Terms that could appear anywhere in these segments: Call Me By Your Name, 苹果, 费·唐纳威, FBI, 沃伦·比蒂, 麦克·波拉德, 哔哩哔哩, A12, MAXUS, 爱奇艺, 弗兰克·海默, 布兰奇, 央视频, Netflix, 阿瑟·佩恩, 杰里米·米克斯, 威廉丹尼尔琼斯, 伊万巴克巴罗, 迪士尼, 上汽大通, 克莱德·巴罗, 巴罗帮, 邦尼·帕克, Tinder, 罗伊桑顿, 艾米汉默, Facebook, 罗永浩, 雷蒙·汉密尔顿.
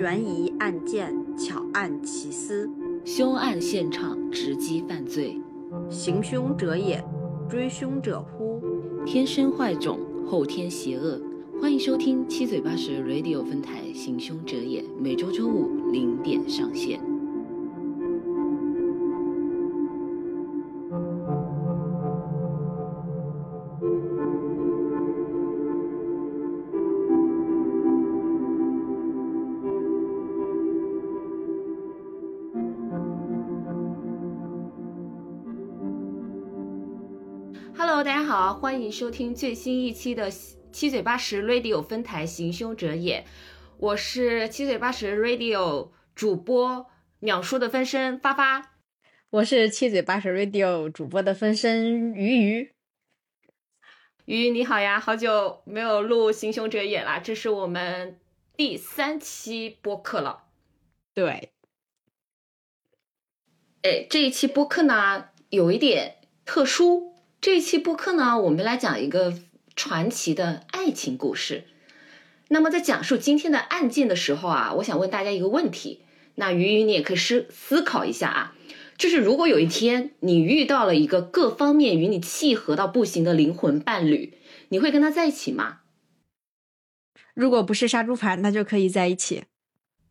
悬疑案件巧案奇思，凶案现场直击犯罪，行凶者也，追凶者乎？天生坏种，后天邪恶。欢迎收听7嘴8舌 Radio 分台《行凶者也》，每周周五0点上线。Hello， 大家好，欢迎收听最新一期的7嘴8舌 Radio 分台行凶者也，我是7嘴8舌 Radio 主播鸟叔的分身发发，我是7嘴8舌 Radio 主播的分身鱼鱼，你好呀，好久没有录行凶者也啦，这是我们第3期播客了。对，这一期播客呢有一点特殊。这一期播客呢，我们来讲一个传奇的爱情故事。那么在讲述今天的案件的时候啊，我想问大家一个问题，那鱼鱼你也可以思考一下啊，就是如果有一天你遇到了一个各方面与你契合到不行的灵魂伴侣，你会跟他在一起吗？如果不是杀猪盘，那就可以在一起。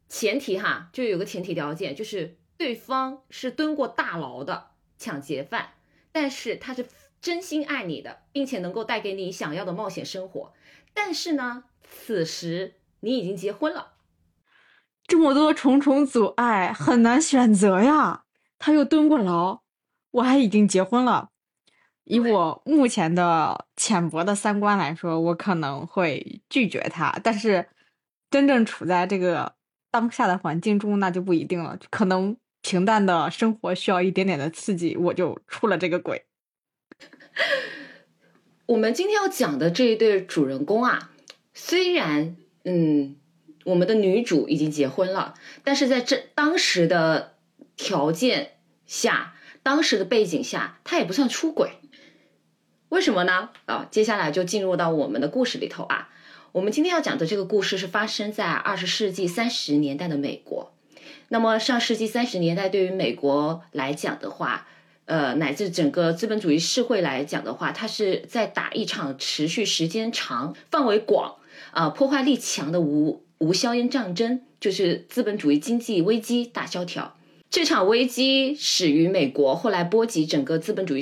前提哈，就有个前提条件，就是对方是蹲过大牢的抢劫犯，但是他是真心爱你的，并且能够带给你想要的冒险生活。但是呢，此时你已经结婚了，这么多重重阻碍，很难选择呀。他又蹲过牢，我还已经结婚了，以我目前的浅薄的3观来说，我可能会拒绝他。但是真正处在这个当下的环境中，那就不一定了，可能平淡的生活需要一点点的刺激，我就出了这个轨。我们今天要讲的这一对主人公啊，虽然我们的女主已经结婚了，但是在这当时的条件下，当时的背景下，她也不算出轨。为什么呢？接下来就进入到我们的故事里头啊。我们今天要讲的这个故事是发生在20世纪30年代的美国。那么上世纪30年代对于美国来讲的话，乃至整个资本主义社会来讲的话，它是在打一场持续时间长、范围广、破坏力强的无硝烟战争，就是资本主义经济危机大萧条。这场危机始于美国，后来波及整个资本主义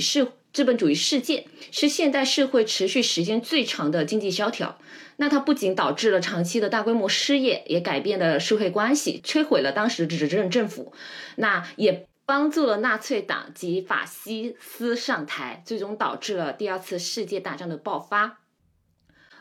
世界，是现代社会持续时间最长的经济萧条。那它不仅导致了长期的大规模失业，也改变了社会关系，摧毁了当时的执政政府，那也帮助了纳粹党及法西斯上台，最终导致了第2次世界大战的爆发。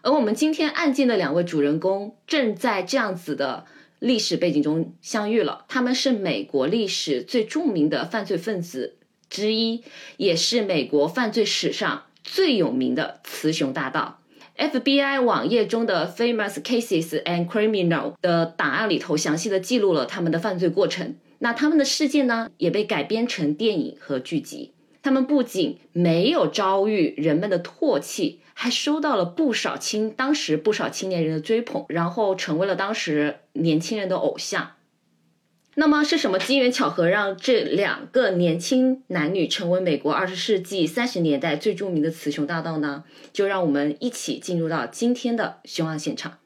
而我们今天案件的2位主人公正在这样子的历史背景中相遇了，他们是美国历史最著名的犯罪分子之一，也是美国犯罪史上最有名的雌雄大盗。FBI 网页中的 Famous Cases and Criminal 的档案里头详细的记录了他们的犯罪过程。那他们的事件呢，也被改编成电影和剧集。他们不仅没有遭遇人们的唾弃，还收到了当时不少青年人的追捧，然后成为了当时年轻人的偶像。那么是什么机缘巧合让这2个年轻男女成为美国20世纪30年代最著名的雌雄大盗呢？就让我们一起进入到今天的凶案现场。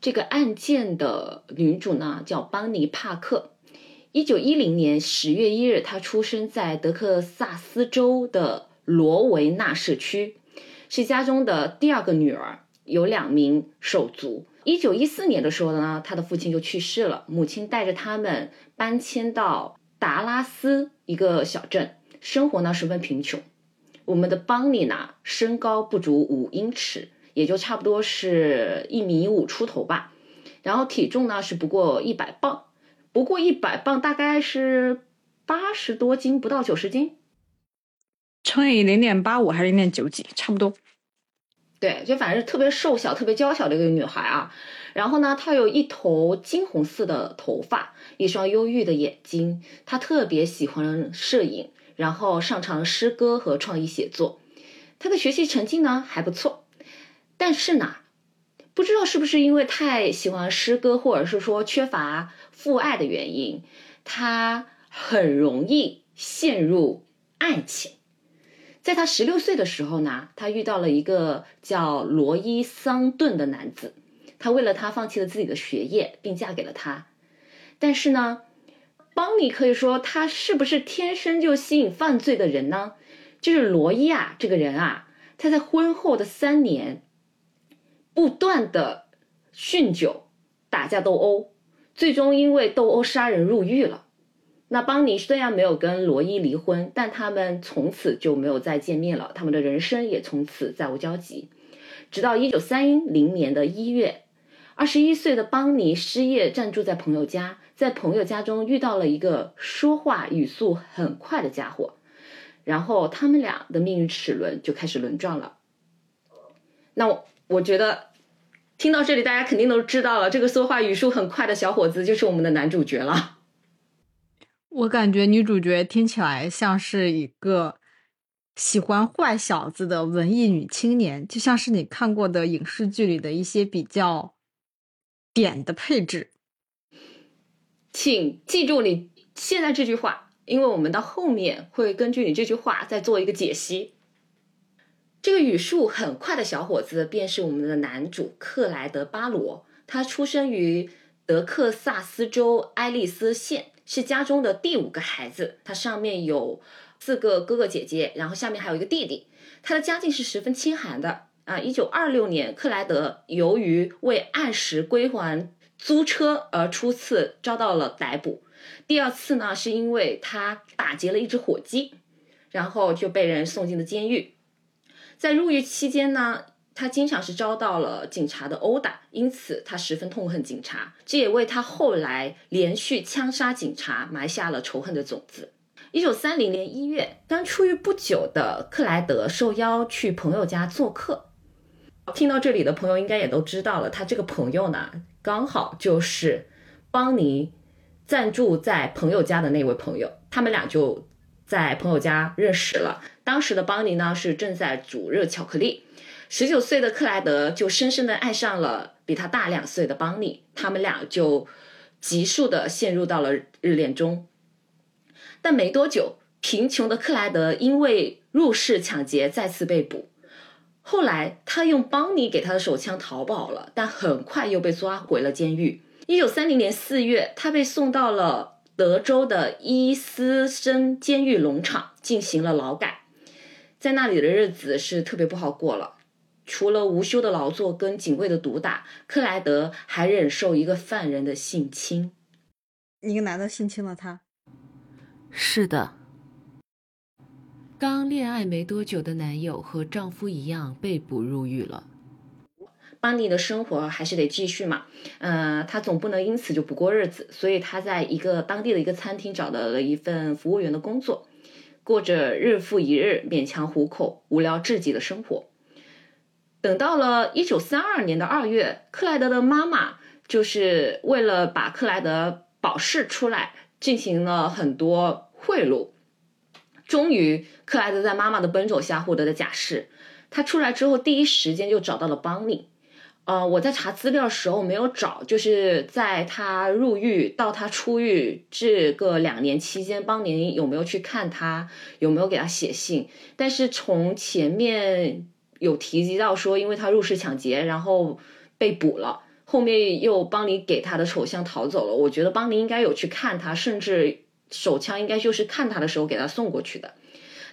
这个案件的女主呢叫邦尼·帕克。1910年10月1日，她出生在德克萨斯州的罗维纳市区，是家中的第2个女儿，有2名手足。1914年的时候呢，她的父亲就去世了，母亲带着他们搬迁到达拉斯一个小镇，生活呢十分贫穷。我们的邦尼呢身高不足5英尺，也就差不多是1.5米出头吧，然后体重呢是不过100磅，大概是80多斤，不到90斤，乘以0.85还是0.9几，差不多。对，就反正是特别瘦小、特别娇小的一个女孩啊。然后呢，她有一头金红色的头发，一双忧郁的眼睛。她特别喜欢摄影，然后擅长诗歌和创意写作。她的学习成绩呢还不错。但是呢，不知道是不是因为太喜欢诗歌，或者是说缺乏父爱的原因，他很容易陷入爱情。在他16岁的时候呢，他遇到了一个叫罗伊桑顿的男子，他为了他放弃了自己的学业，并嫁给了他。但是呢，邦尼可以说他是不是天生就吸引犯罪的人呢？就是罗伊啊，这个人啊，他在婚后的3年，不断的酗酒、打架斗殴，最终因为斗殴杀人入狱了。那邦尼虽然没有跟罗伊离婚，但他们从此就没有再见面了，他们的人生也从此再无交集。直到1930年的1月，21岁的邦尼失业，暂住在朋友家，在朋友家中遇到了一个说话语速很快的家伙，然后他们俩的命运齿轮就开始轮转了。那我觉得听到这里大家肯定都知道了，这个说话语速很快的小伙子就是我们的男主角了。我感觉女主角听起来像是一个喜欢坏小子的文艺女青年，就像是你看过的影视剧里的一些比较点的配置。请记住你现在这句话，因为我们到后面会根据你这句话再做一个解析。这个语速很快的小伙子便是我们的男主克莱德·巴罗，他出生于德克萨斯州埃利斯县，是家中的第5个孩子，他上面有4个哥哥姐姐，然后下面还有一个弟弟。他的家境是十分清寒的啊。1926年，克莱德由于未按时归还租车而初次遭到了逮捕，第二次呢是因为他打劫了一只火鸡，然后就被人送进了监狱。在入狱期间呢，他经常是遭到了警察的殴打，因此他十分痛恨警察，这也为他后来连续枪杀警察埋下了仇恨的种子。1930年1月，刚出狱不久的克莱德受邀去朋友家做客。听到这里的朋友应该也都知道了，他这个朋友呢，刚好就是邦尼暂住在朋友家的那位朋友，他们俩就在朋友家认识了。当时的邦尼呢，是正在煮热巧克力。19岁的克莱德就深深地爱上了比他大2岁的邦尼，他们俩就急速地陷入到了热恋中。但没多久，贫穷的克莱德因为入室抢劫再次被捕，后来他用邦尼给他的手枪逃跑了，但很快又被抓回了监狱。1930年4月，他被送到了德州的伊斯森监狱农场进行了劳改，在那里的日子是特别不好过了。除了无休的劳作跟警卫的毒打，克莱德还忍受一个犯人的性侵。一个男的性侵了他？是的。刚恋爱没多久的男友和丈夫一样被捕入狱了。邦尼的生活还是得继续嘛，他总不能因此就不过日子，所以他在一个当地的一个餐厅找到了一份服务员的工作，过着日复一日勉强糊口、无聊至极的生活。等到了1932年的2月，克莱德的妈妈就是为了把克莱德保释出来，进行了很多贿赂。终于，克莱德在妈妈的奔走下获得了假释。他出来之后，第一时间就找到了邦尼。我在查资料的时候没有找，就是在他入狱到他出狱这个2年期间，邦尼有没有去看他，有没有给他写信。但是从前面有提及到说，因为他入室抢劫然后被捕了，后面又邦尼给他的手枪逃走了，我觉得邦尼应该有去看他，甚至手枪应该就是看他的时候给他送过去的。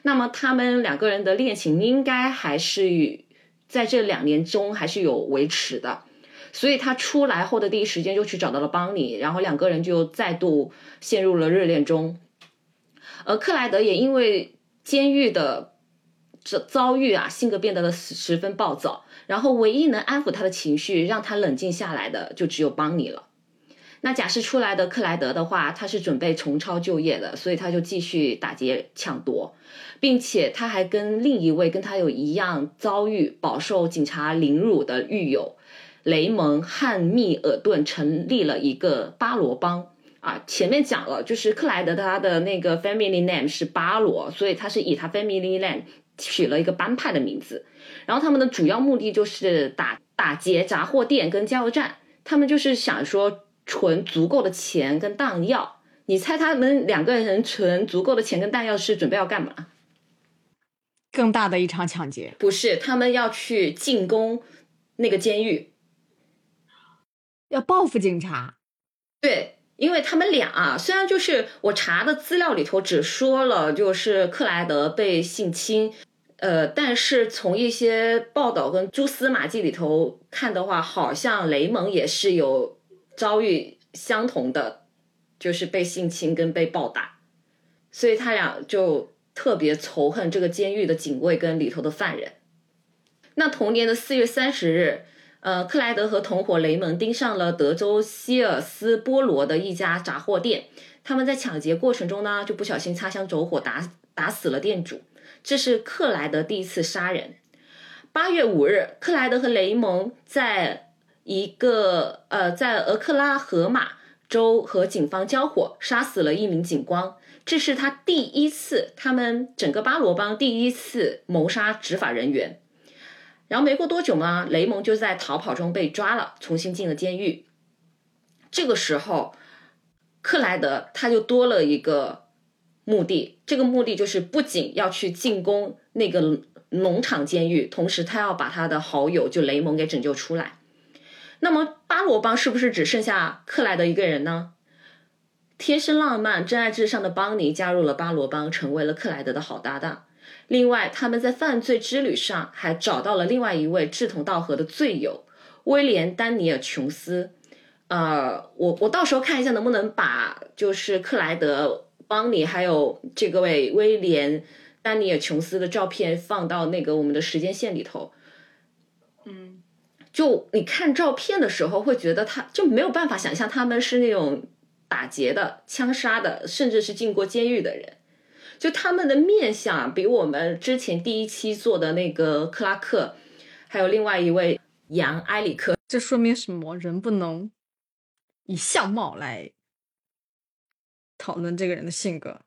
那么他们两个人的恋情应该还是在这2年中还是有维持的，所以他出来后的第一时间就去找到了邦尼，然后两个人就再度陷入了热恋中。而克莱德也因为监狱的遭遇啊，性格变得十分暴躁，然后唯一能安抚他的情绪让他冷静下来的就只有邦尼了。那假释出来的克莱德的话，他是准备重操旧业的，所以他就继续打劫抢夺，并且他还跟另一位跟他有一样遭遇饱受警察凌辱的狱友雷蒙·汉密尔顿成立了一个巴罗帮，啊，前面讲了，就是克莱德他的那个 family name 是巴罗，所以他是以他 family name 取了一个帮派的名字。然后他们的主要目的就是打劫杂货店跟加油站，他们就是想说存足够的钱跟弹药。你猜他们两个人存足够的钱跟弹药是准备要干嘛？更大的一场抢劫？不是，他们要去进攻那个监狱，要报复警察。对，因为他们俩啊，虽然就是我查的资料里头只说了就是克莱德被性侵，但是从一些报道跟蛛丝马迹里头看的话，好像雷蒙也是有遭遇相同的，就是被性侵跟被暴打，所以他俩就特别仇恨这个监狱的警卫跟里头的犯人。那同年的4月30日，克莱德和同伙雷蒙盯上了德州希尔斯波罗的一家杂货店，他们在抢劫过程中呢就不小心擦枪走火，打死了店主，这是克莱德第一次杀人。8月5日，克莱德和雷蒙在一个在俄克拉荷马州和警方交火，杀死了一名警官，这是他第一次，他们整个巴罗帮第一次谋杀执法人员。然后没过多久嘛，雷蒙就在逃跑中被抓了，重新进了监狱。这个时候克莱德他就多了一个目的，这个目的就是不仅要去进攻那个农场监狱，同时他要把他的好友就雷蒙给拯救出来。那么巴罗帮是不是只剩下克莱德一个人呢？天生浪漫真爱至上的邦尼加入了巴罗帮，成为了克莱德的好搭档。另外他们在犯罪之旅上还找到了另外一位志同道合的罪友威廉丹尼尔琼斯。我到时候看一下能不能把就是克莱德、邦尼还有这个位威廉丹尼尔琼斯的照片放到那个我们的时间线里头。就你看照片的时候会觉得他就没有办法想象他们是那种打劫的、枪杀的，甚至是进过监狱的人，就他们的面相比我们之前第一期做的那个克拉克还有另外一位杨埃里克。这说明什么？人不能以相貌来讨论这个人的性格。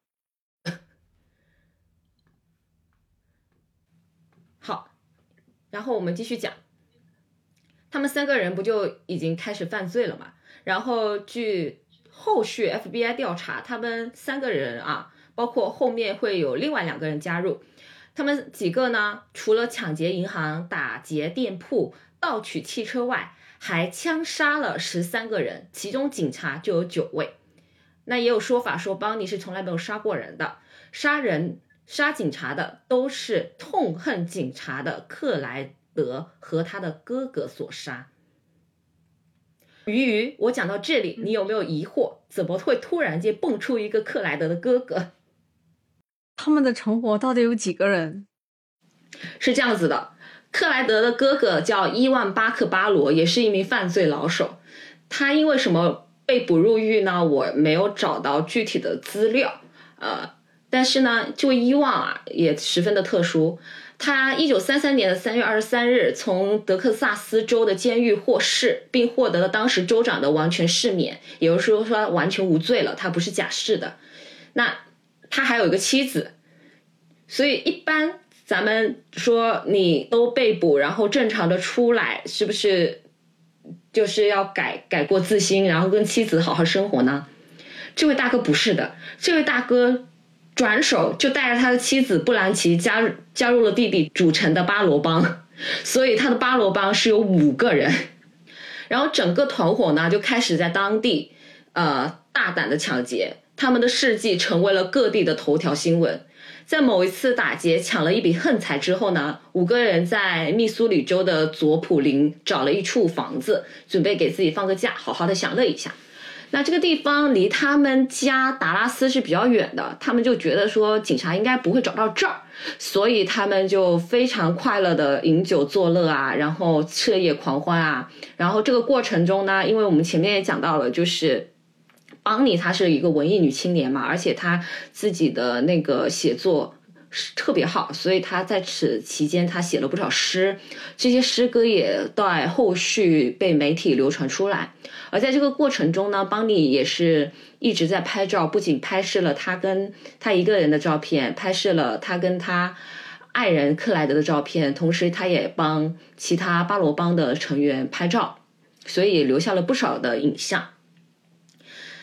好，然后我们继续讲，他们三个人不就已经开始犯罪了嘛？然后据后续 FBI 调查，他们三个人啊，包括后面会有另外2个人加入，他们几个呢除了抢劫银行、打劫店铺、盗取汽车外，还枪杀了13个人，其中警察就有9位。那也有说法说邦尼是从来没有杀过人的，杀警察的都是痛恨警察的克莱德和他的哥哥所杀。鱼，我讲到这里你有没有疑惑，怎么会突然间蹦出一个克莱德的哥哥？他们的成伙到底有几个人？是这样子的，克莱德的哥哥叫伊万巴克巴罗，也是一名犯罪老手，他因为什么被捕入狱呢？我没有找到具体的资料，但是呢就伊万啊也十分的特殊，他1933年3月23日从德克萨斯州的监狱获释，并获得了当时州长的完全释免，也就是说他完全无罪了，他不是假释的。那他还有一个妻子，所以一般咱们说你都被捕然后正常的出来，是不是就是要改过自新，然后跟妻子好好生活呢？这位大哥不是的，这位大哥转手就带着他的妻子布兰奇加入了弟弟组成的巴罗帮，所以他的巴罗帮是有5个人。然后整个团伙呢就开始在当地大胆的抢劫，他们的事迹成为了各地的头条新闻。在某一次打劫抢了一笔横财之后呢，5个人在密苏里州的佐普林找了一处房子，准备给自己放个假，好好的享乐一下。那这个地方离他们家达拉斯是比较远的，他们就觉得说警察应该不会找到这儿，所以他们就非常快乐的饮酒作乐啊，然后彻夜狂欢啊。然后这个过程中呢，因为我们前面也讲到了，就是邦尼她是一个文艺女青年嘛，而且她自己的那个写作特别好，所以他在此期间他写了不少诗，这些诗歌也在后续被媒体流传出来。而在这个过程中呢，邦尼也是一直在拍照，不仅拍摄了他跟他一个人的照片，拍摄了他跟他爱人克莱德的照片，同时他也帮其他巴罗帮的成员拍照，所以留下了不少的影像。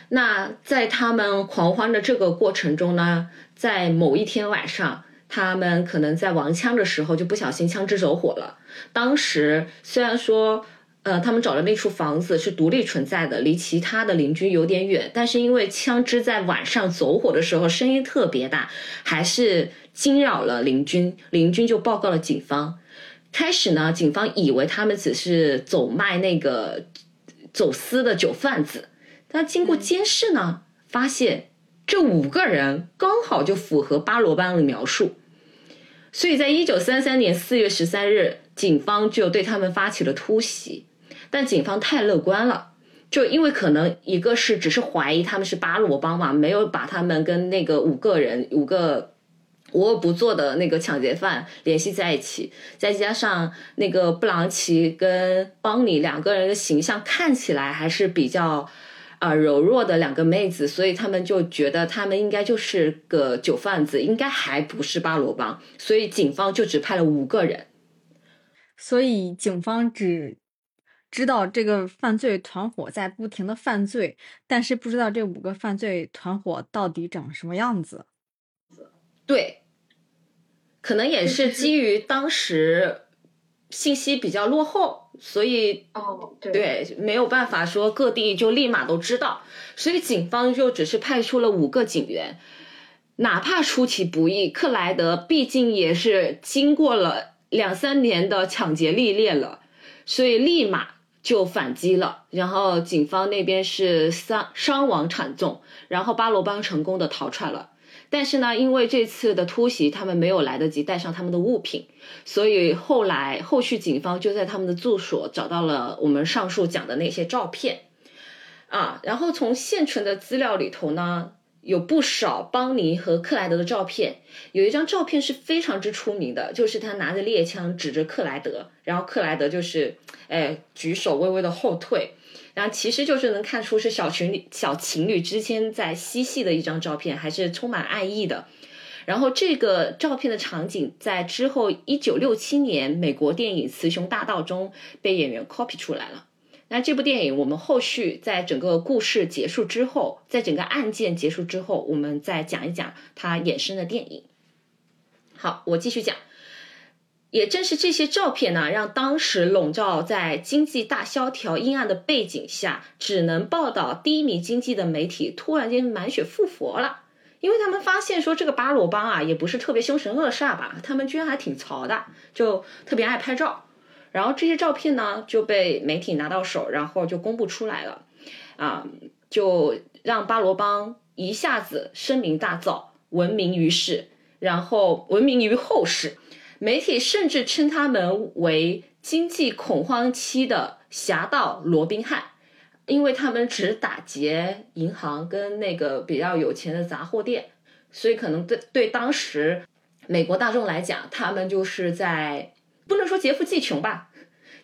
那在他们狂欢的这个过程中呢，在某一天晚上，他们可能在玩枪的时候就不小心枪支走火了。当时虽然说他们找的那处房子是独立存在的，离其他的邻居有点远，但是因为枪支在晚上走火的时候声音特别大，还是惊扰了邻居，邻居就报告了警方。开始呢，警方以为他们只是走卖那个走私的酒贩子，但经过监视呢，发现这5个人刚好就符合巴罗帮的描述，所以在1933年4月13日，警方就对他们发起了突袭。但警方太乐观了，就因为可能一个是只是怀疑他们是巴罗帮嘛，没有把他们跟那个五个无恶不作的那个抢劫犯联系在一起，再加上那个布朗奇跟邦尼2个人的形象看起来还是比较柔弱的2个妹子，所以他们就觉得他们应该就是个酒贩子，应该还不是巴罗帮，所以警方就只派了5个人。所以警方只知道这个犯罪团伙在不停的犯罪，但是不知道这5个犯罪团伙到底长什么样子。对，可能也是基于当时信息比较落后，所以对没有办法说各地就立马都知道，所以警方就只是派出了5个警员。哪怕出其不意，克莱德毕竟也是经过了2-3年的抢劫历练了，所以立马就反击了，然后警方那边是伤亡惨重，然后巴罗帮成功的逃窜了。但是呢，因为这次的突袭他们没有来得及带上他们的物品，所以后续警方就在他们的住所找到了我们上述讲的那些照片然后从现存的资料里头呢，有不少邦尼和克莱德的照片。有一张照片是非常之出名的，就是他拿着猎枪指着克莱德，然后克莱德就是举手微微的后退，然后其实就是能看出是小情侣之间在嬉戏的一张照片，还是充满爱意的。然后这个照片的场景在之后1967年美国电影《雌雄大盗》中被演员 copy 出来了。那这部电影我们后续在整个故事结束之后，在整个案件结束之后，我们再讲一讲它衍生的电影。好，我继续讲。也正是这些照片呢，让当时笼罩在经济大萧条阴暗的背景下，只能报道低迷经济的媒体突然间满血复活了。因为他们发现说这个巴罗帮也不是特别凶神恶煞吧，他们居然还挺潮的，就特别爱拍照。然后这些照片呢就被媒体拿到手，然后就公布出来了就让巴罗帮一下子声名大噪，闻名于后世。媒体甚至称他们为经济恐慌期的侠盗罗宾汉，因为他们只打劫银行跟那个比较有钱的杂货店，所以可能对当时美国大众来讲，他们就是在不能说劫富济穷吧，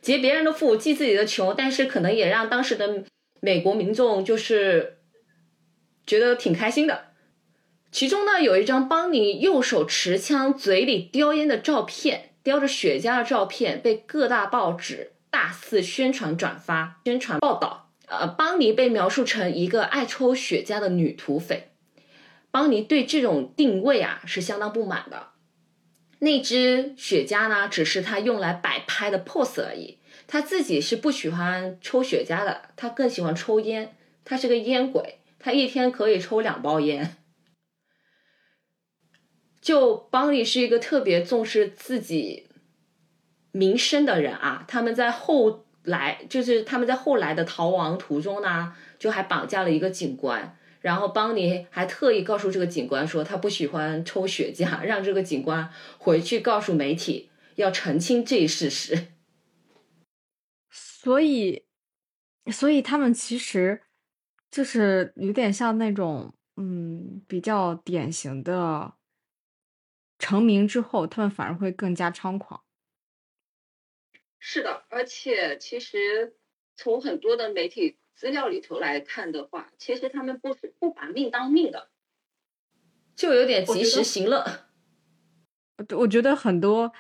劫别人的富，济自己的穷，但是可能也让当时的美国民众就是觉得挺开心的。其中呢，有一张邦尼右手持枪嘴里叼烟的照片，叼着雪茄的照片被各大报纸大肆宣传转发宣传报道邦尼被描述成一个爱抽雪茄的女土匪。邦尼对这种定位是相当不满的。那支雪茄呢，只是他用来摆拍的 pose 而已，他自己是不喜欢抽雪茄的，他更喜欢抽烟，他是个烟鬼，他一天可以抽2包烟。就邦尼是一个特别重视自己名声的人他们在后来的逃亡途中呢，就还绑架了一个警官，然后邦尼还特意告诉这个警官说他不喜欢抽雪茄，让这个警官回去告诉媒体要澄清这一事实。所以他们其实就是有点像那种比较典型的成名之后他们反而会更加猖狂。是的，而且其实从很多的媒体资料里头来看的话，其实他们不把命当命的，就有点及时行乐。我觉得很多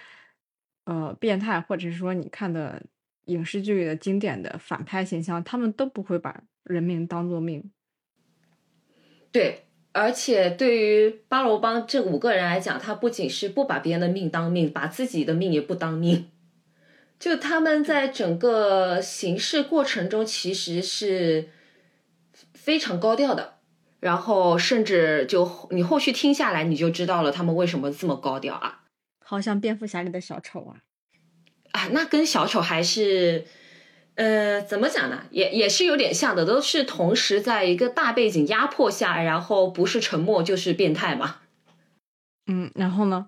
变态或者说你看的影视剧的经典的反派形象，他们都不会把人命当作命。对，而且对于八楼帮这5个人来讲，他不仅是不把别人的命当命，把自己的命也不当命，就他们在整个行事过程中其实是非常高调的，然后甚至就你后续听下来你就知道了他们为什么这么高调啊。好像蝙蝠侠里的小丑啊，那跟小丑还是怎么讲呢，也是有点像的，都是同时在一个大背景压迫下，然后不是沉默就是变态嘛。然后呢，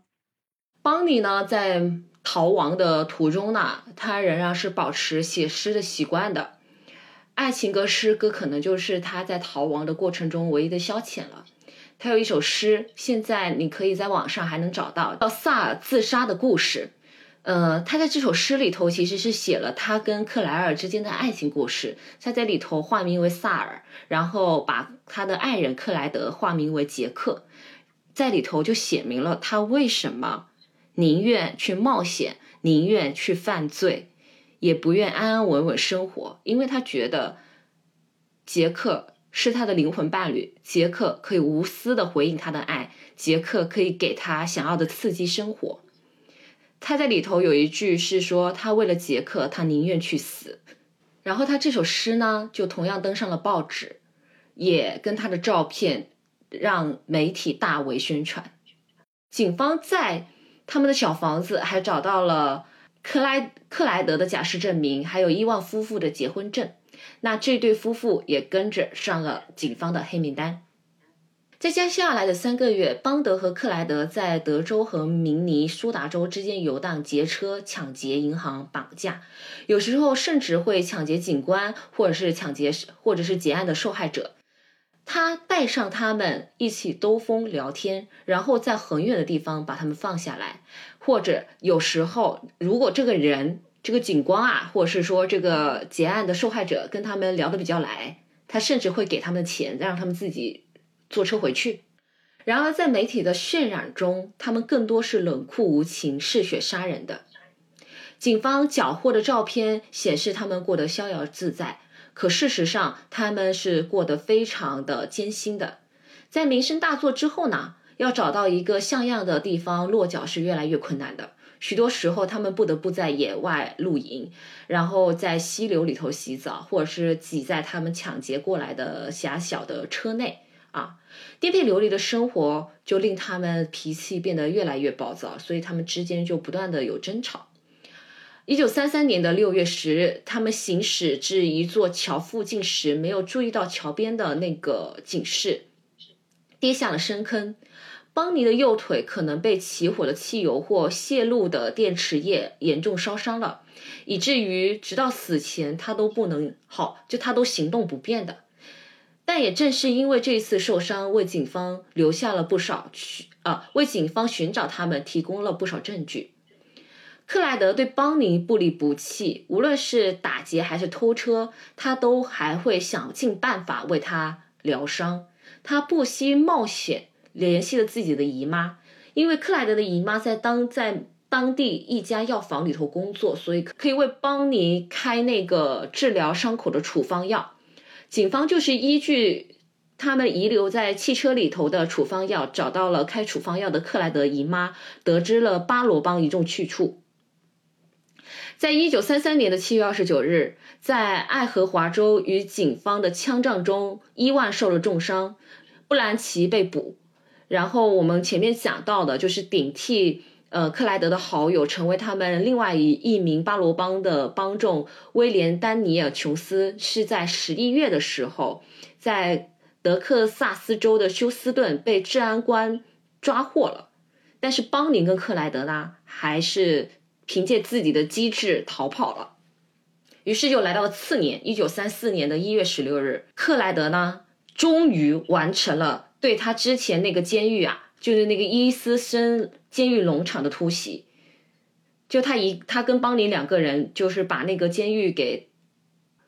邦尼呢在逃亡的途中呢，他仍然是保持写诗的习惯的，爱情歌诗歌可能就是他在逃亡的过程中唯一的消遣了。他有一首诗，现在你可以在网上还能找到，叫《萨尔自杀的故事》。他在这首诗里头其实是写了他跟克莱尔之间的爱情故事，他在里头化名为萨尔，然后把他的爱人克莱德化名为杰克，在里头就写明了他为什么宁愿去冒险，宁愿去犯罪，也不愿安安稳稳生活，因为他觉得杰克是他的灵魂伴侣，杰克可以无私的回应他的爱，杰克可以给他想要的刺激生活。他在里头有一句是说他为了杰克他宁愿去死。然后他这首诗呢就同样登上了报纸，也跟他的照片让媒体大为宣传。警方在他们的小房子还找到了克莱德的假释证明，还有伊万夫妇的结婚证。那这对夫妇也跟着上了警方的黑名单。在接下来的3个月，邦德和克莱德在德州和明尼苏达州之间游荡，劫车、抢劫银行、绑架，有时候甚至会抢劫警官或者是劫案的受害者。他带上他们一起兜风聊天，然后在很远的地方把他们放下来，或者有时候如果这个警官或者是说这个劫案的受害者跟他们聊得比较来，他甚至会给他们钱让他们自己坐车回去。然而在媒体的渲染中，他们更多是冷酷无情嗜血杀人的。警方缴获的照片显示他们过得逍遥自在，可事实上他们是过得非常的艰辛的。在名声大作之后呢，要找到一个像样的地方落脚是越来越困难的，许多时候他们不得不在野外露营，然后在溪流里头洗澡，或者是挤在他们抢劫过来的狭小的车内颠沛流离的生活就令他们脾气变得越来越暴躁，所以他们之间就不断的有争吵。1933年的6月10日，他们行驶至一座桥附近时，没有注意到桥边的那个警示，跌下了深坑。邦尼的右腿可能被起火的汽油或泄露的电池液严重烧伤了，以至于直到死前他都行动不便的。但也正是因为这一次受伤，为警方留下了不少为警方寻找他们提供了不少证据。克莱德对邦尼不离不弃，无论是打劫还是偷车，他都还会想尽办法为他疗伤。他不惜冒险联系了自己的姨妈，因为克莱德的姨妈在当地一家药房里头工作，所以可以为邦尼开那个治疗伤口的处方药。警方就是依据他们遗留在汽车里头的处方药，找到了开处方药的克莱德姨妈，得知了巴罗邦一众去处。在1933年的7月29日，在爱荷华州与警方的枪战中，伊万受了重伤，布兰奇被捕。然后我们前面讲到的就是顶替克莱德的好友，成为他们另外一名巴罗帮的帮众威廉丹尼尔琼斯，是在11月的时候在德克萨斯州的休斯顿被治安官抓获了。但是邦尼跟克莱德呢还是凭借自己的机智逃跑了，于是就来到了次年1934年的1月16日，克莱德呢终于完成了对他之前那个监狱就是那个伊斯森监狱农场的突袭，就他跟邦尼两个人就是把那个监狱给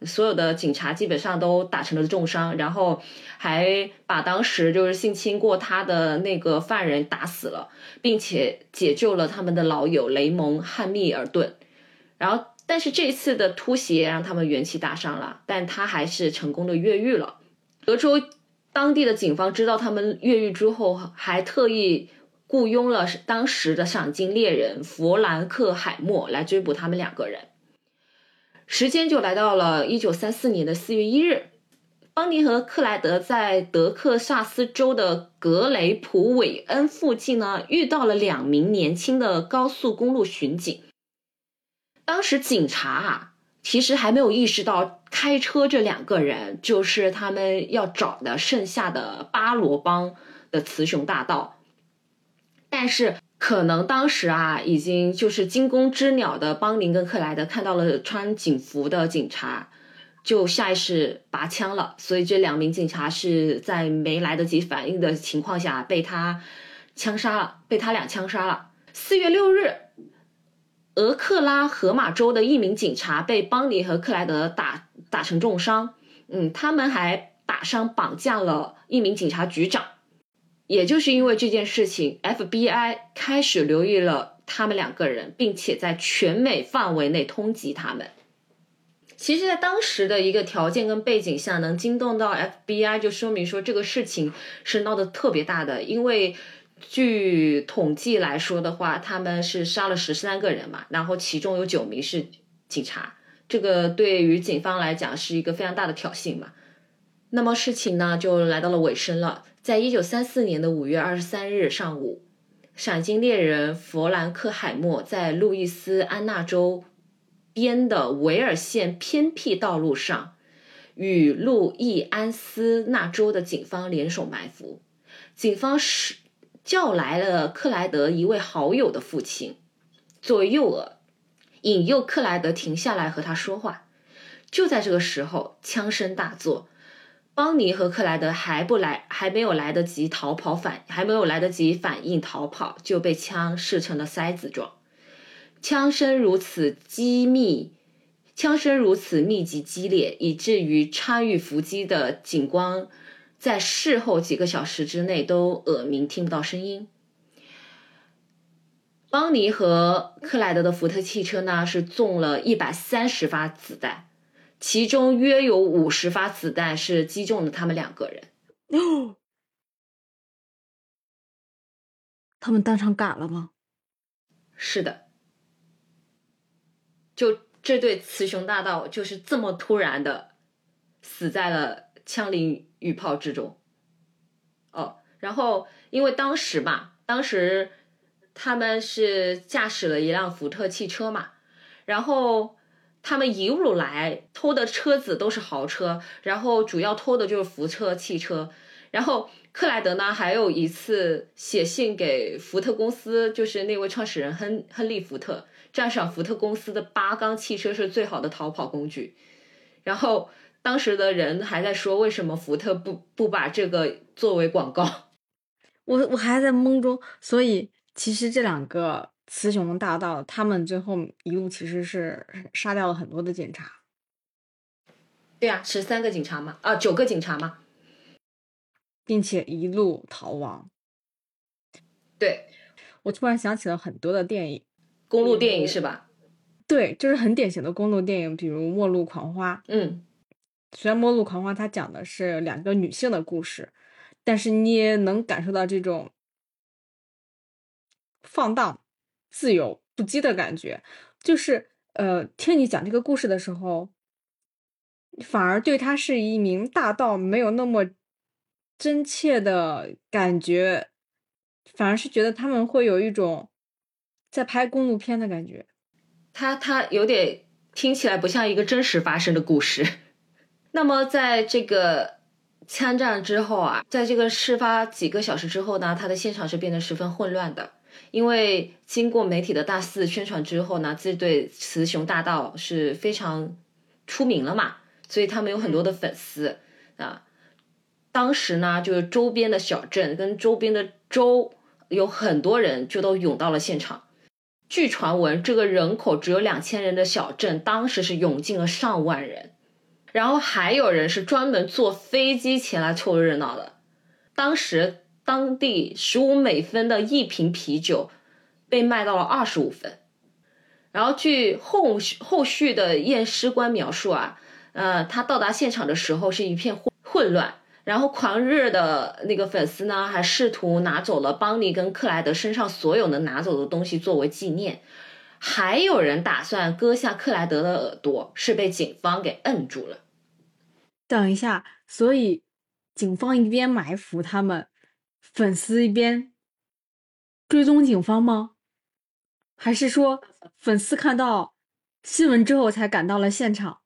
所有的警察基本上都打成了重伤，然后还把当时就是性侵过他的那个犯人打死了，并且解救了他们的老友雷蒙·汉密尔顿。然后但是这次的突袭也让他们元气大伤了，但他还是成功的越狱了。德州当地的警方知道他们越狱之后，还特意雇佣了当时的赏金猎人弗兰克·海默来追捕他们两个人。时间就来到了1934年的4月1日，邦尼和克莱德在德克萨斯州的格雷普韦恩附近呢，遇到了两名年轻的高速公路巡警。当时警察其实还没有意识到开车这两个人就是他们要找的剩下的巴罗帮的雌雄大盗，但是可能当时已经就是惊弓之鸟的邦尼跟克莱德看到了穿警服的警察，就下意识拔枪了，所以这两名警察是在没来得及反应的情况下被他俩枪杀了。4月6日，俄克拉荷马州的一名警察被邦尼和克莱德打成重伤，他们还打伤绑架了一名警察局长。也就是因为这件事情 FBI 开始留意了他们两个人，并且在全美范围内通缉他们。其实在当时的一个条件跟背景下，能惊动到 FBI 就说明说这个事情是闹得特别大的，因为据统计来说的话，他们是杀了13个人嘛，然后其中有9名是警察，这个对于警方来讲是一个非常大的挑衅嘛。那么事情呢就来到了尾声了。在1934年的5月23日上午，赏金猎人弗兰克·海默在路易斯安那州边的维尔县偏僻道路上与路易安斯那州的警方联手埋伏。警方叫来了克莱德一位好友的父亲作为诱饵，引诱克莱德停下来和他说话。就在这个时候，枪声大作，邦尼和克莱德还没有来得及反应逃跑，就被枪射成了筛子状。枪声如此密集激烈，以至于参与伏击的警官在事后几个小时之内都耳鸣听不到声音。邦尼和克莱德的福特汽车呢是中了130发子弹，其中约有50发子弹是击中了他们两个人。哦，他们当场嘎了吗？是的，就这对雌雄大盗就是这么突然的死在了枪林与炮之中。然后因为当时他们是驾驶了一辆福特汽车嘛，然后他们一路来偷的车子都是豪车，然后主要偷的就是福特汽车。然后克莱德呢还有一次写信给福特公司，就是那位创始人亨利·福特，赞赏福特公司的8缸汽车是最好的逃跑工具。然后当时的人还在说为什么福特不把这个作为广告。我还在懵中，所以其实这两个雌雄大盗他们最后一路其实是杀掉了很多的警察。对啊，13个警察嘛，9个警察嘛，并且一路逃亡。对，我突然想起了很多的电影，公路电影是吧？对，就是很典型的公路电影，比如《末路狂花》。虽然《末路狂花》它讲的是两个女性的故事，但是你也能感受到这种放荡自由不羁的感觉，就是听你讲这个故事的时候，反而对他是一名大盗没有那么真切的感觉，反而是觉得他们会有一种在拍公路片的感觉。他有点听起来不像一个真实发生的故事。那么在这个枪战之后在这个事发几个小时之后呢，他的现场是变得十分混乱的。因为经过媒体的大肆宣传之后呢，这对雌雄大盗是非常出名了嘛，所以他们有很多的粉丝当时呢就是周边的小镇跟周边的州有很多人就都涌到了现场。据传闻，这个人口只有2000人的小镇，当时是涌进了上万人。然后还有人是专门坐飞机前来凑热闹的。当时当地15美分的一瓶啤酒被卖到了25分。然后据后续的验尸官描述啊，他到达现场的时候是一片混乱，然后狂热的那个粉丝呢还试图拿走了邦尼跟克莱德身上所有能拿走的东西作为纪念。还有人打算割下克莱德的耳朵，是被警方给摁住了。等一下，所以警方一边埋伏他们，粉丝一边追踪警方吗？还是说粉丝看到新闻之后才赶到了现场？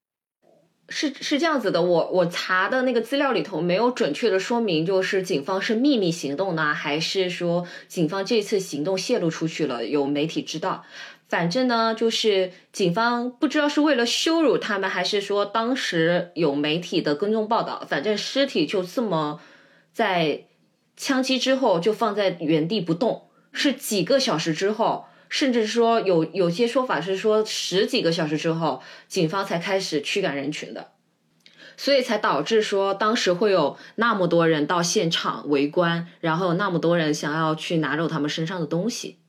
是这样子的，我查的那个资料里头没有准确的说明，就是警方是秘密行动呢，还是说警方这次行动泄露出去了，有媒体知道。反正呢，就是警方不知道是为了羞辱他们，还是说当时有媒体的跟踪报道，反正尸体就这么在枪击之后就放在原地不动，是几个小时之后，甚至说有些说法是说10几个小时之后警方才开始驱赶人群的，所以才导致说当时会有那么多人到现场围观，然后那么多人想要去拿走他们身上的东西。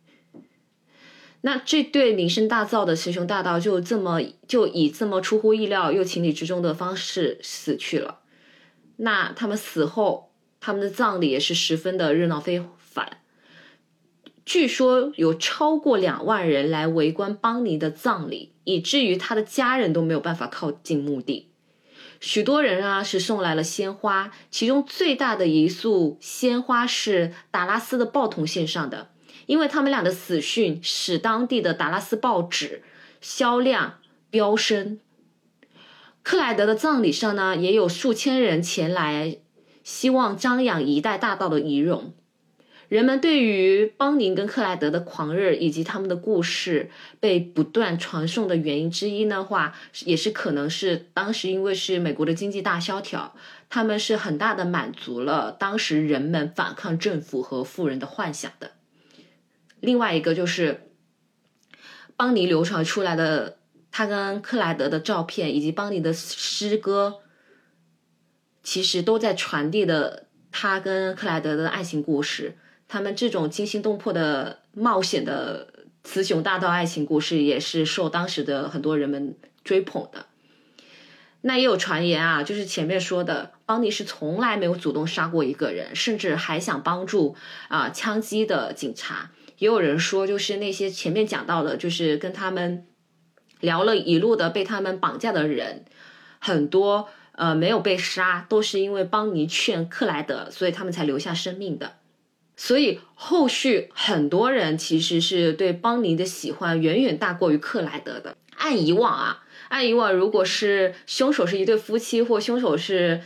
那这对名声大噪的雌雄大盗就以这么出乎意料又情理之中的方式死去了。那他们死后，他们的葬礼也是十分的热闹非凡，据说有超过2万人来围观邦尼的葬礼，以至于他的家人都没有办法靠近墓地。许多人啊是送来了鲜花，其中最大的一束鲜花是达拉斯的报童献上的，因为他们俩的死讯使当地的达拉斯报纸销量飙升。克莱德的葬礼上呢，也有数千人前来，希望张扬一代大盗的遗容。人们对于邦宁跟克莱德的狂热以及他们的故事被不断传颂的原因之一的话，也是可能是当时因为是美国的经济大萧条，他们是很大的满足了当时人们反抗政府和富人的幻想的。另外一个就是邦尼流传出来的他跟克莱德的照片以及邦尼的诗歌，其实都在传递的他跟克莱德的爱情故事。他们这种惊心动魄的冒险的雌雄大盗爱情故事也是受当时的很多人们追捧的。那也有传言啊，就是前面说的邦尼是从来没有主动杀过一个人，甚至还想帮助枪击的警察。也有人说就是那些前面讲到的，就是跟他们聊了一路的被他们绑架的人，很多没有被杀，都是因为邦尼劝克莱德，所以他们才留下生命的。所以后续很多人其实是对邦尼的喜欢远远大过于克莱德的。按以往如果是凶手是一对夫妻，或凶手是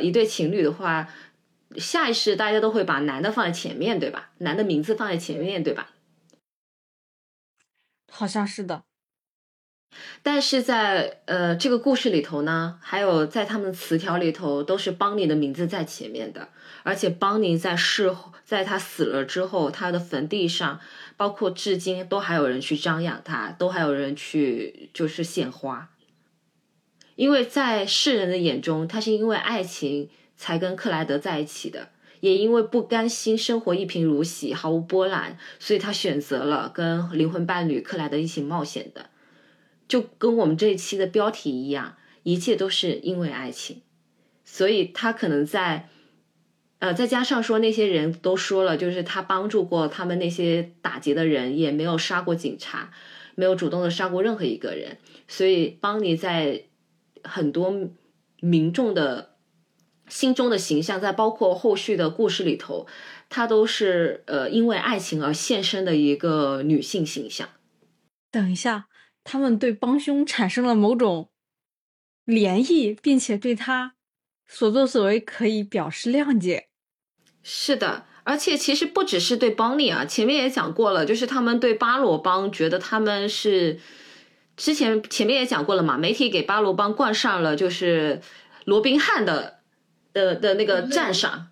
一对情侣的话，下意识大家都会把男的放在前面，对吧？男的名字放在前面，对吧？好像是的。但是在这个故事里头呢，还有在他们的词条里头，都是邦尼的名字在前面的。而且邦尼在事后，在他死了之后，他的坟地上，包括至今都还有人去张扬他，都还有人去就是献花。因为在世人的眼中，他是因为爱情才跟克莱德在一起的，也因为不甘心生活一贫如洗毫无波澜，所以他选择了跟灵魂伴侣克莱德一起冒险的。就跟我们这一期的标题一样，一切都是因为爱情。所以他可能在再加上说那些人都说了，就是他帮助过他们那些打劫的人，也没有杀过警察，没有主动的杀过任何一个人，所以邦尼在很多民众的心中的形象，在包括后续的故事里头，他都是因为爱情而献身的一个女性形象。等一下，他们对帮凶产生了某种涟漪，并且对他所作所为可以表示谅解。是的，而且其实不只是对邦尼啊，前面也讲过了，就是他们对巴罗帮觉得他们是之前前面也讲过了嘛，媒体给巴罗帮冠上了就是罗宾汉的那个赞赏。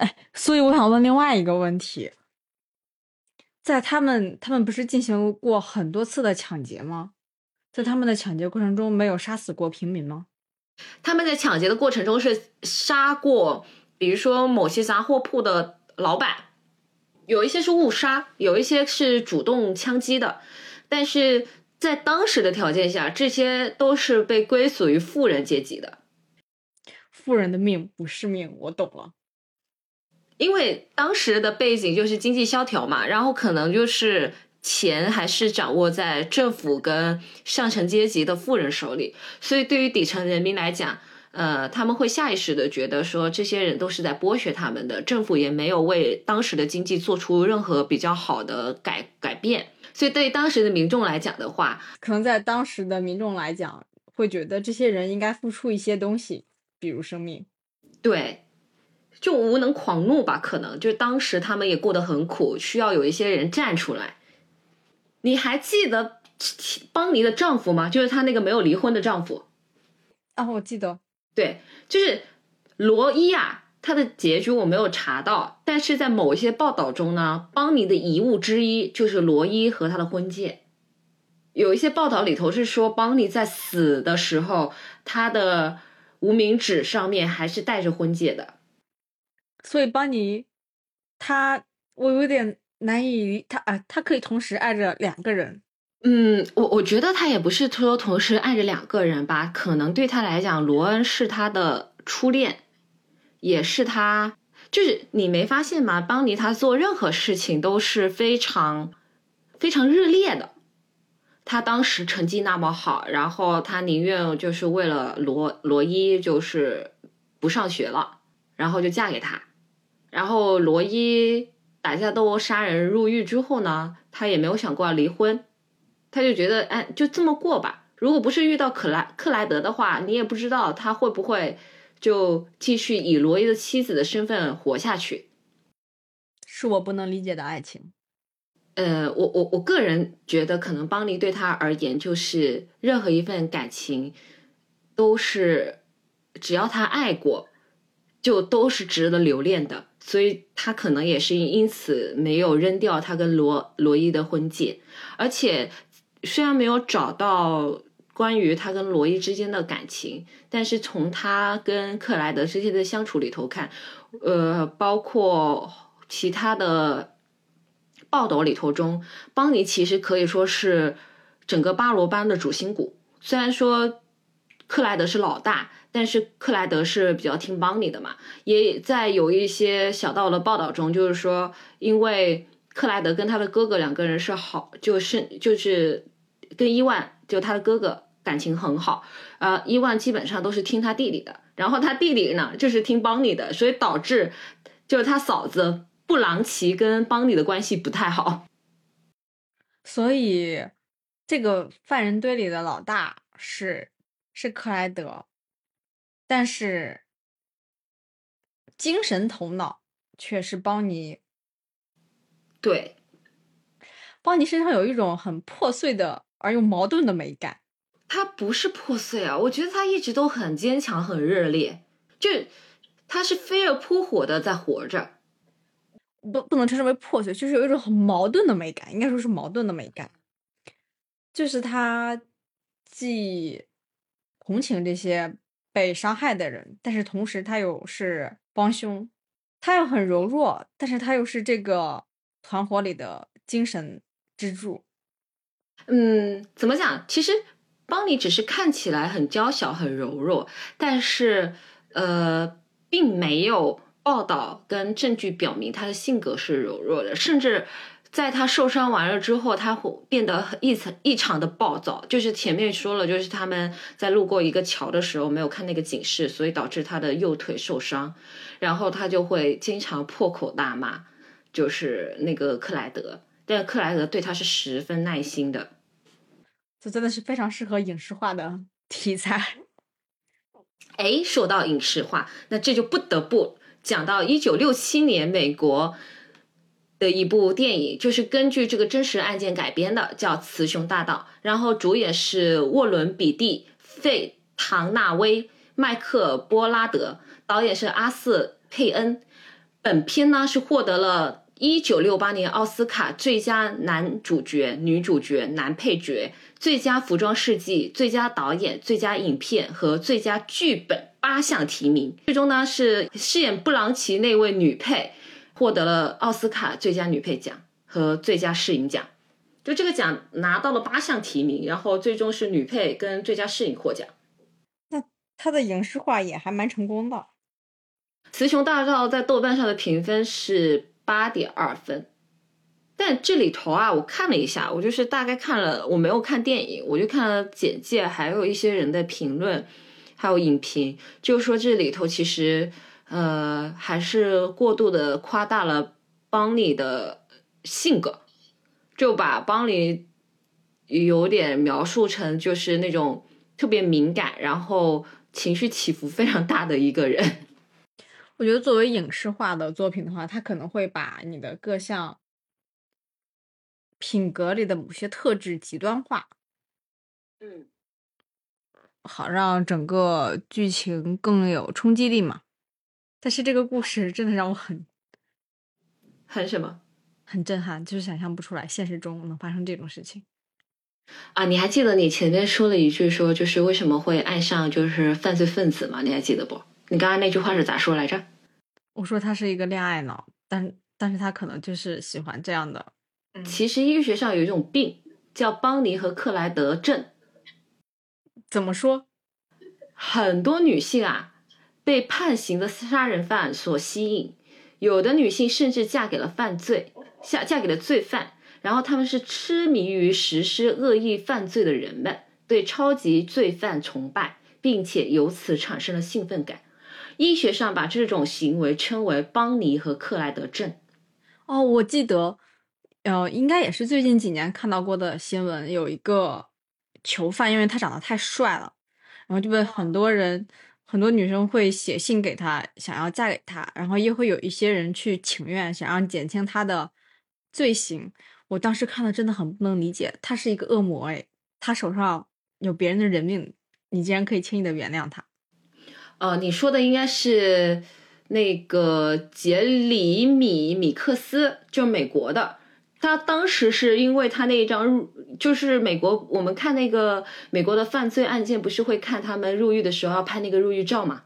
哎，所以我想问另外一个问题，在他们不是进行过很多次的抢劫吗？在他们的抢劫过程中没有杀死过平民吗？他们在抢劫的过程中是杀过，比如说某些杂货铺的老板，有一些是误杀，有一些是主动枪击的，但是在当时的条件下，这些都是被归属于富人阶级的。富人的命不是命，我懂了。因为当时的背景就是经济萧条嘛，然后可能就是钱还是掌握在政府跟上层阶级的富人手里，所以对于底层人民来讲，他们会下意识的觉得说这些人都是在剥削他们的，政府也没有为当时的经济做出任何比较好的改变，所以对于当时的民众来讲的话，可能在当时的民众来讲会觉得这些人应该付出一些东西，比如生命。对，就无能狂怒吧，可能就是当时他们也过得很苦，需要有一些人站出来。你还记得邦尼的丈夫吗？就是他那个没有离婚的丈夫啊，我记得。对，就是罗伊亚，他的结局我没有查到，但是在某一些报道中呢，邦尼的遗物之一就是罗伊和他的婚戒。有一些报道里头是说邦尼在死的时候，他的无名指上面还是带着婚戒的。所以邦尼他，我有点难以，他可以同时爱着两个人。我觉得他也不是说同时爱着两个人吧，可能对他来讲罗恩是他的初恋，也是他，就是你没发现吗，邦尼他做任何事情都是非常非常热烈的，他当时成绩那么好，然后他宁愿就是为了罗伊就是不上学了，然后就嫁给他，然后罗伊打架斗殴杀人入狱之后呢，他也没有想过要离婚，他就觉得哎，就这么过吧，如果不是遇到克莱德的话，你也不知道他会不会就继续以罗伊的妻子的身份活下去。是我不能理解的爱情。我个人觉得可能邦尼对他而言，就是任何一份感情都是只要他爱过就都是值得留恋的，所以他可能也是因此没有扔掉他跟罗伊的婚戒，而且虽然没有找到关于他跟罗伊之间的感情，但是从他跟克莱德之间的相处里头看，包括其他的报道里头中，邦尼其实可以说是整个巴罗班的主心骨，虽然说克莱德是老大，但是克莱德是比较听邦尼的嘛，也在有一些小道的报道中，就是说因为克莱德跟他的哥哥两个人是好，就是跟伊万，就他的哥哥感情很好，伊万基本上都是听他弟弟的，然后他弟弟呢就是听邦尼的，所以导致就是他嫂子布朗奇跟邦尼的关系不太好。所以这个犯人堆里的老大是克莱德，但是精神头脑却是邦尼。对，邦尼身上有一种很破碎的而又矛盾的美感。他不是破碎啊，我觉得他一直都很坚强很热烈，就他是飞蛾扑火的在活着。不能称之为破碎，就是有一种很矛盾的美感，应该说是矛盾的美感。就是他既同情这些被伤害的人，但是同时他又是帮凶，他又很柔弱，但是他又是这个团伙里的精神支柱。怎么讲，其实邦尼只是看起来很娇小很柔弱，但是并没有报道跟证据表明他的性格是柔弱的，甚至在他受伤完了之后，他会变得异常的暴躁。就是前面说了，就是他们在路过一个桥的时候没有看那个警示，所以导致他的右腿受伤，然后他就会经常破口大骂，就是那个克莱德。但克莱德对他是十分耐心的。这真的是非常适合影视化的题材。哎，说到影视化，那这就不得不讲到1967年美国的一部电影，就是根据这个真实案件改编的，叫《雌雄大盗》，然后主演是沃伦·比蒂、费·唐纳威、麦克·波拉德，导演是阿瑟·佩恩，本片呢是获得了1968年奥斯卡最佳男主角、女主角、男配角、最佳服装设计、最佳导演、最佳影片和最佳剧本8项提名，最终呢是饰演布朗奇那位女配获得了奥斯卡最佳女配奖和最佳饰演奖，就这个奖拿到了8项提名，然后最终是女配跟最佳饰演获奖。那她的影视化也还蛮成功的。雌雄大盗在豆瓣上的评分是8.2分，但这里头啊，我看了一下，我就是大概看了，我没有看电影，我就看了简介，还有一些人的评论，还有影评，就说这里头其实还是过度的夸大了邦尼的性格，就把邦尼有点描述成就是那种特别敏感，然后情绪起伏非常大的一个人。我觉得作为影视化的作品的话，它可能会把你的各项品格里的某些特质极端化，好让整个剧情更有冲击力嘛。但是这个故事真的让我很什么？很震撼，就是想象不出来现实中能发生这种事情。啊，你还记得你前面说了一句说就是为什么会爱上就是犯罪分子吗？你还记得不？你刚刚那句话是咋说来着？我说他是一个恋爱脑，但是他可能就是喜欢这样的。其实医学上有一种病叫邦尼和克莱德症。怎么说？很多女性啊被判刑的杀人犯所吸引，有的女性甚至嫁给了罪犯，然后他们是痴迷于实施恶意犯罪的人们，对超级罪犯崇拜，并且由此产生了兴奋感。医学上把这种行为称为邦尼和克莱德症。哦，我记得应该也是最近几年看到过的新闻，有一个囚犯因为他长得太帅了，然后就被很多女生会写信给他，想要嫁给他，然后也会有一些人去请愿，想要减轻他的罪行。我当时看的真的很不能理解，他是一个恶魔诶，他手上有别人的人命，你竟然可以轻易的原谅他。你说的应该是那个杰里米·米克斯，就是美国的。他当时是因为他那一张，就是美国，我们看那个美国的犯罪案件，不是会看他们入狱的时候要拍那个入狱照嘛？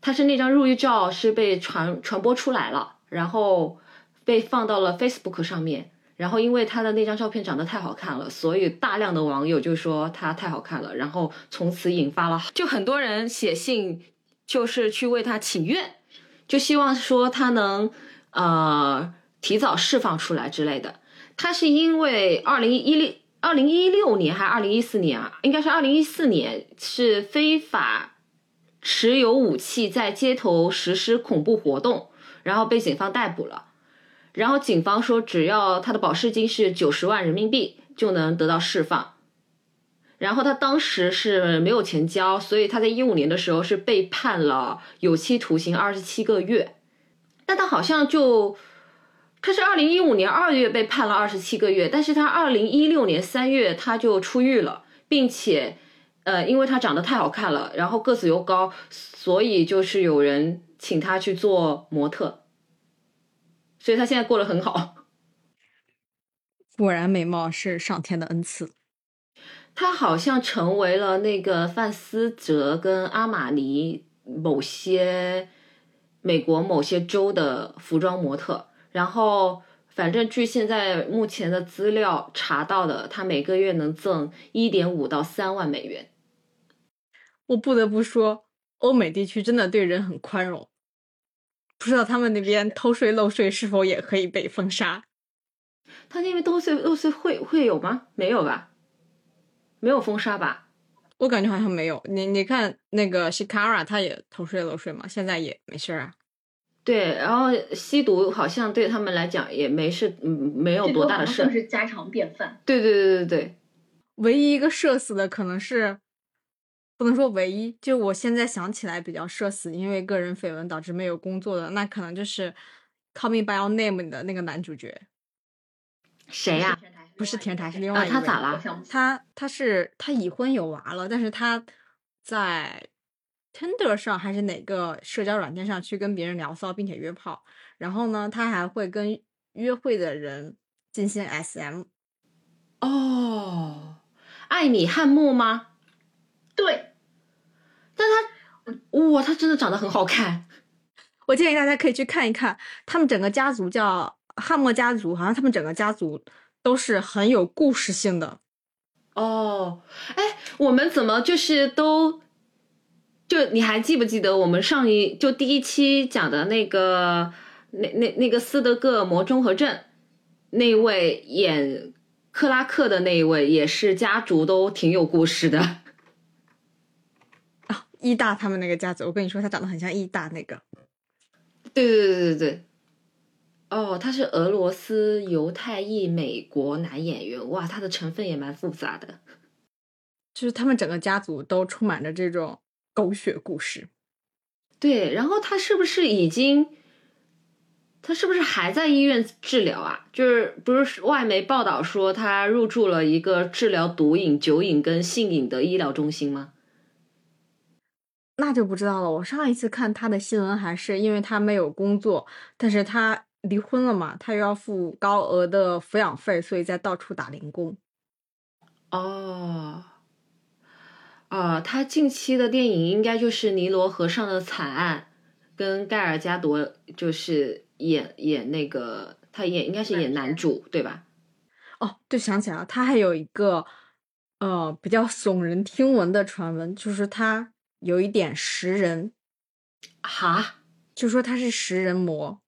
他是那张入狱照是被传播出来了，然后被放到了 Facebook 上面。然后因为他的那张照片长得太好看了，所以大量的网友就说他太好看了，然后从此引发了就很多人写信，就是去为他请愿，就希望说他能提早释放出来之类的。他是因为2016年还2014年啊，应该是2014年是非法持有武器在街头实施恐怖活动，然后被警方逮捕了。然后警方说只要他的保释金是90万人民币就能得到释放，然后他当时是没有钱交，所以他在2015年的时候是被判了有期徒刑27个月，但他好像他是2015年2月被判了27个月，但是他2016年3月他就出狱了，并且因为他长得太好看了，然后个子又高，所以就是有人请他去做模特，所以他现在过得很好。果然美貌是上天的恩赐。他好像成为了那个范思哲跟阿玛尼某些美国某些州的服装模特，然后反正据现在目前的资料查到的，他每个月能挣 1.5 到3万美元。我不得不说欧美地区真的对人很宽容，不知道他们那边偷税漏税是否也可以被封杀？他那边偷税漏税会有吗？没有吧？没有封杀吧？我感觉好像没有。你看那个 Shakira 他也偷税漏税嘛，现在也没事啊。对，然后吸毒好像对他们来讲也没事，没有多大的事，是家常便饭。对，唯一一个社死的可能是。不能说唯一，就我现在想起来比较社死，因为个人绯闻导致没有工作的，那可能就是 Call Me By Your Name 里的那个男主角。谁呀？不是田台，是另外一个。他咋了？他已婚有娃了，但是他在 Tinder 上还是哪个社交软件上去跟别人聊骚并且约炮，然后呢他还会跟约会的人进行 SM。 哦，艾米汉默吗？对，但他哇、哦、他真的长得很好看，我建议大家可以去看一看，他们整个家族叫汉默家族，好像他们整个家族都是很有故事性的。哦，哎，我们怎么就是都就你还记不记得我们上一就第一期讲的那个那个斯德哥尔摩综合症，那位演克拉克的那一位也是家族都挺有故事的啊，伊大他们那个家族，我跟你说他长得很像伊大那个。对对对对对，哦，他是俄罗斯犹太裔美国男演员，哇，他的成分也蛮复杂的，就是他们整个家族都充满着这种狗血故事。对，然后他是不是还在医院治疗啊？就是不是外媒报道说他入住了一个治疗毒瘾、酒瘾跟性瘾的医疗中心吗？那就不知道了。我上一次看他的新闻还是因为他没有工作，但是他离婚了嘛，他又要付高额的抚养费，所以在到处打零工。哦，他近期的电影应该就是《尼罗河上的惨案》，跟盖尔加朵就是演那个他演应该是演男主对吧？哦，对，想起来了，他还有一个比较耸人听闻的传闻，就是他有一点食人，哈，就说他是食人魔。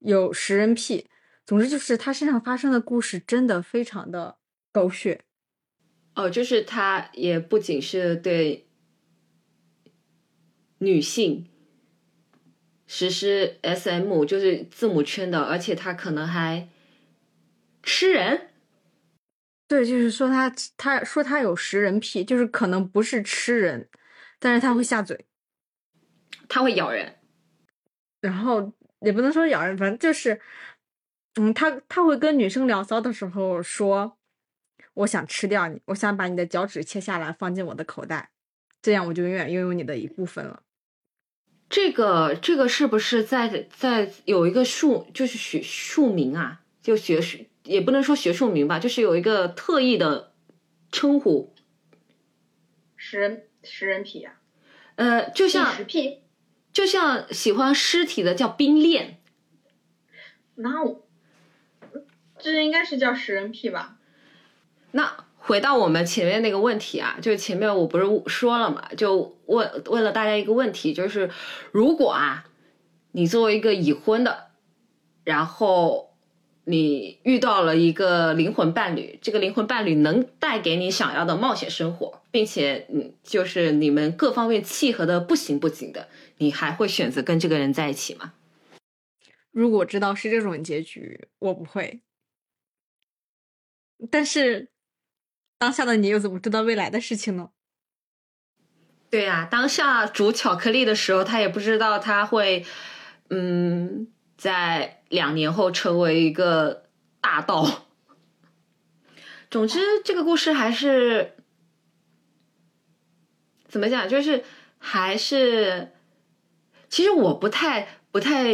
有食人癖，总之就是他身上发生的故事真的非常的狗血。哦，就是他也不仅是对女性实施 SM， 就是字母圈的，而且他可能还吃人。对，就是说他说他有食人癖，就是可能不是吃人，但是他会下嘴，他会咬人，然后。也不能说咬人，反正就是他会跟女生聊骚的时候说，我想吃掉你，我想把你的脚趾切下来放进我的口袋，这样我就永远拥有你的一部分了。这个是不是在有一个就是学术名啊，就学术也不能说学术名吧，就是有一个特意的称呼，食人癖啊，就像食癖，就像喜欢尸体的叫冰恋，那这应该是叫食人癖吧。那回到我们前面那个问题啊，就前面我不是说了嘛，就问了大家一个问题，就是如果啊你作为一个已婚的，然后你遇到了一个灵魂伴侣，这个灵魂伴侣能带给你想要的冒险生活，并且就是你们各方面契合的不行的，你还会选择跟这个人在一起吗？如果知道是这种结局，我不会。但是当下的你又怎么知道未来的事情呢？对啊，当下煮巧克力的时候，他也不知道他会在2年后成为一个大盗。总之这个故事还是怎么讲，就是还是其实我不太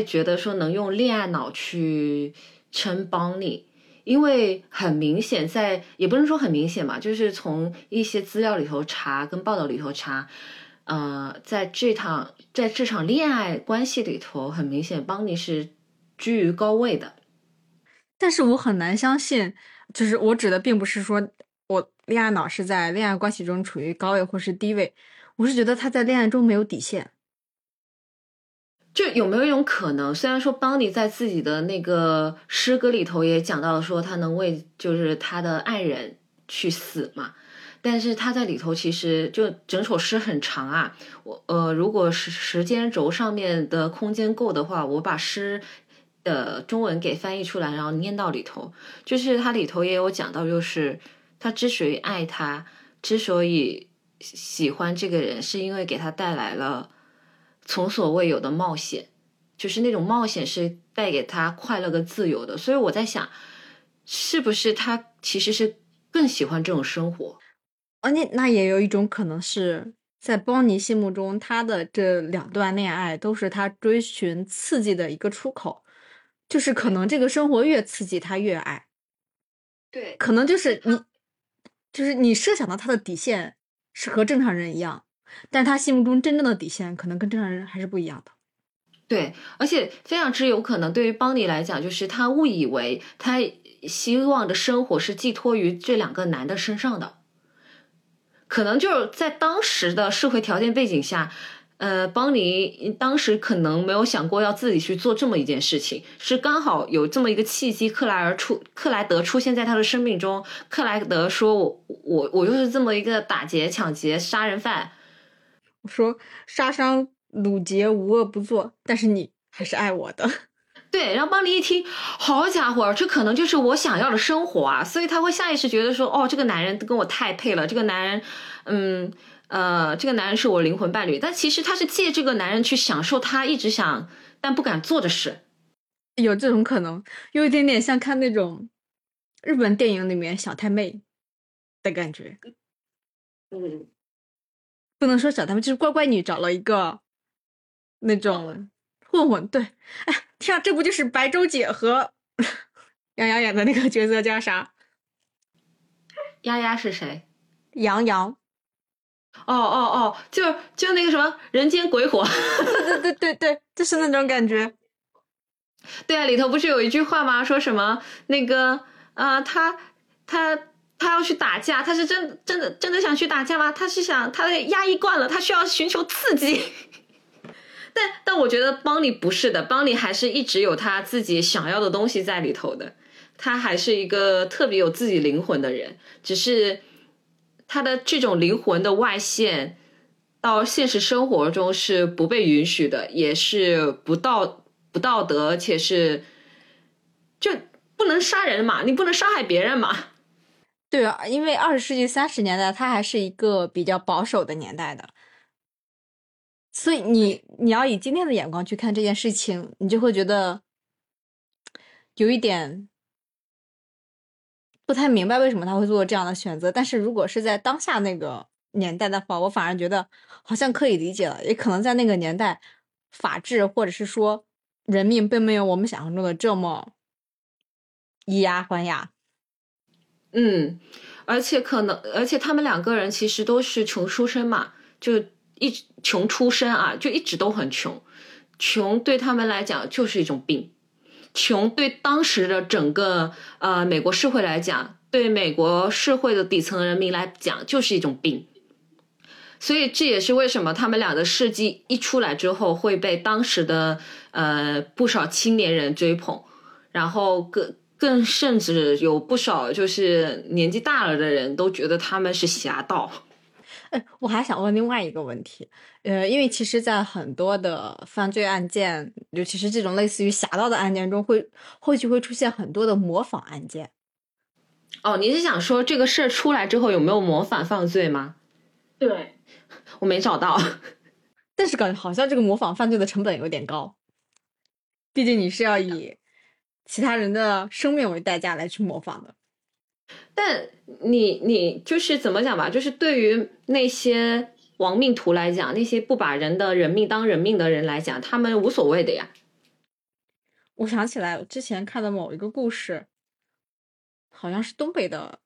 觉得说能用恋爱脑去撑帮你，因为很明显也不能说很明显嘛，就是从一些资料里头查跟报道里头查，在这场恋爱关系里头，很明显帮你是居于高位的。但是我很难相信，就是我指的并不是说我恋爱脑是在恋爱关系中处于高位或是低位，我是觉得他在恋爱中没有底线。就有没有一种可能，虽然说邦尼在自己的那个诗歌里头也讲到说他能为就是他的爱人去死嘛，但是他在里头其实就整首诗很长啊，如果时间轴上面的空间够的话，我把诗的中文给翻译出来然后念到里头，就是他里头也有讲到，就是他之所以爱他，之所以喜欢这个人，是因为给他带来了从所未有的冒险，就是那种冒险是带给他快乐跟自由的。所以我在想，是不是他其实是更喜欢这种生活？那也有一种可能是在邦尼心目中，他的这两段恋爱都是他追寻刺激的一个出口，就是可能这个生活越刺激他越爱。对，可能就是你设想到他的底线是和正常人一样，但是他心目中真正的底线可能跟正常人还是不一样的。对，而且非常之有可能对于邦尼来讲，就是他误以为他希望的生活是寄托于这两个男的身上的，可能就是在当时的社会条件背景下，邦尼当时可能没有想过要自己去做这么一件事情，是刚好有这么一个契机，克莱德出现在他的生命中，克莱德说我就是这么一个打劫、抢劫、杀人犯，我说杀伤掳劫无恶不作，但是你还是爱我的。对，然后邦尼一听，好家伙，这可能就是我想要的生活啊！所以他会下意识觉得说，哦，这个男人跟我太配了，这个男人，这个男人是我灵魂伴侣。但其实他是借这个男人去享受他一直想但不敢做的事，有这种可能，有一点点像看那种日本电影里面小太妹的感觉。嗯，不能说小太妹，就是乖乖女找了一个那种混混。对，哎，天啊，这不就是白周姐和杨洋演的那个角色叫啥？丫丫是谁？杨洋。哦，就那个什么人间鬼火。对，就是那种感觉。对啊，里头不是有一句话吗？说什么那个他要去打架，他是真的想去打架吗？他压抑惯了，他需要寻求刺激。但我觉得邦尼不是的，邦尼还是一直有他自己想要的东西在里头的，他还是一个特别有自己灵魂的人，只是他的这种灵魂的外现到现实生活中是不被允许的，也是不道德，而且是就不能杀人嘛，你不能伤害别人嘛。对啊，因为20世纪30年代他还是一个比较保守的年代的，所以你要以今天的眼光去看这件事情，你就会觉得有一点不太明白为什么他会做这样的选择。但是如果是在当下那个年代的话，我反而觉得好像可以理解了。也可能在那个年代，法治或者是说人命并没有我们想象中的这么以牙还牙。嗯，而且他们两个人其实都是穷出身嘛，就穷出身啊，就一直都很穷，穷对他们来讲就是一种病，穷对当时的整个美国社会来讲，对美国社会的底层人民来讲就是一种病，所以这也是为什么他们俩的事迹一出来之后会被当时的不少青年人追捧，然后更甚至有不少就是年纪大了的人都觉得他们是侠盗。我还想问另外一个问题，因为其实在很多的犯罪案件，尤其是这种类似于侠盗的案件中，后续会出现很多的模仿案件。哦，你是想说这个事儿出来之后有没有模仿犯罪吗？对，我没找到，但是感觉好像这个模仿犯罪的成本有点高，毕竟你是要以其他人的生命为代价来去模仿的。但你就是怎么讲吧，就是对于那些亡命徒来讲，那些不把人的人命当人命的人来讲，他们无所谓的呀。我想起来我之前看的某一个故事，好像是东北的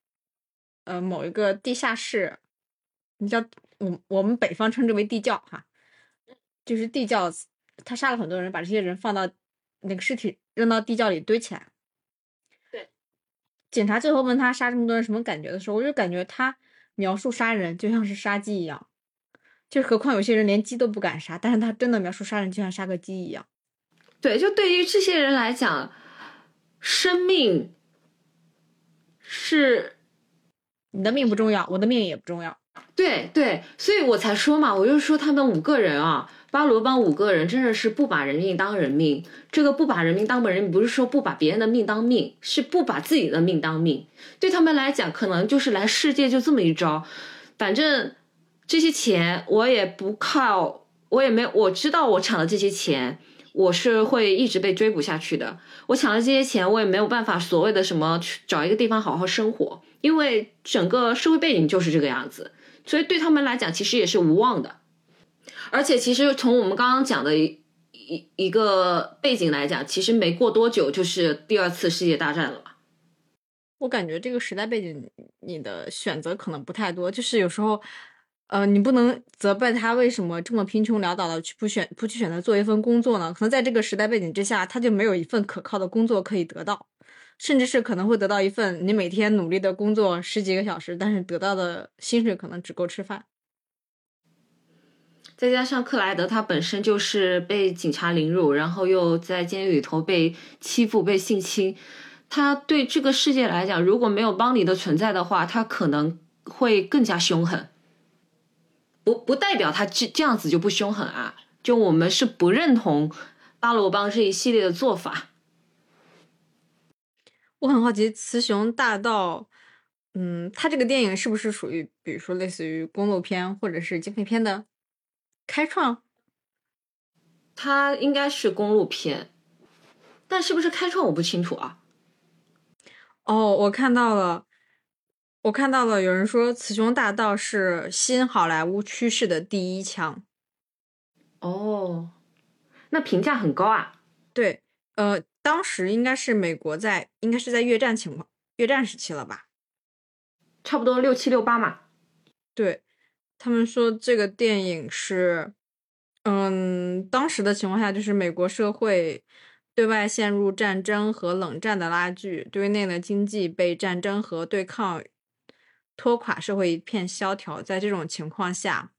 某一个地下室，你叫我们北方称之为地窖哈，就是地窖，他杀了很多人，把这些人放到那个尸体扔到地窖里堆起来。警察最后问他杀这么多人什么感觉的时候，我就感觉他描述杀人就像是杀鸡一样，就是何况有些人连鸡都不敢杀，但是他真的描述杀人就像杀个鸡一样。对，就对于这些人来讲，生命是你的命不重要，我的命也不重要。对，所以我才说嘛，我就说他们5个人啊，巴罗帮5个人真的是不把人命当人命。这个不把人命当人命，不是说不把别人的命当命，是不把自己的命当命。对他们来讲，可能就是来世界就这么一招，反正这些钱我也不靠，我也没有，我知道我抢了这些钱，我是会一直被追捕下去的。我抢了这些钱，我也没有办法所谓的什么去找一个地方好好生活，因为整个社会背景就是这个样子。所以对他们来讲其实也是无望的。而且其实从我们刚刚讲的一个背景来讲，其实没过多久就是第二次世界大战了吧。我感觉这个时代背景你的选择可能不太多，就是有时候你不能责备他为什么这么贫穷潦倒的不去选择做一份工作呢，可能在这个时代背景之下他就没有一份可靠的工作可以得到，甚至是可能会得到一份你每天努力的工作十几个小时，但是得到的薪水可能只够吃饭。再加上克莱德他本身就是被警察凌辱，然后又在监狱里头被欺负被性侵，他对这个世界来讲如果没有帮你的存在的话，他可能会更加凶狠。不代表他这样子就不凶狠啊，就我们是不认同巴罗帮这一系列的做法。我很好奇雌雄大盗他这个电影是不是属于比如说类似于公路片或者是警匪片的开创？它应该是公路片，但是不是开创我不清楚啊。哦，我看到了有人说雌雄大盗是新好莱坞趋势的第一枪。哦，那评价很高啊。对，当时应该是美国应该是在越战时期了吧，差不多67、68嘛。对，他们说这个电影是当时的情况下就是美国社会对外陷入战争和冷战的拉锯，对内的经济被战争和对抗拖垮，社会一片萧条。在这种情况下，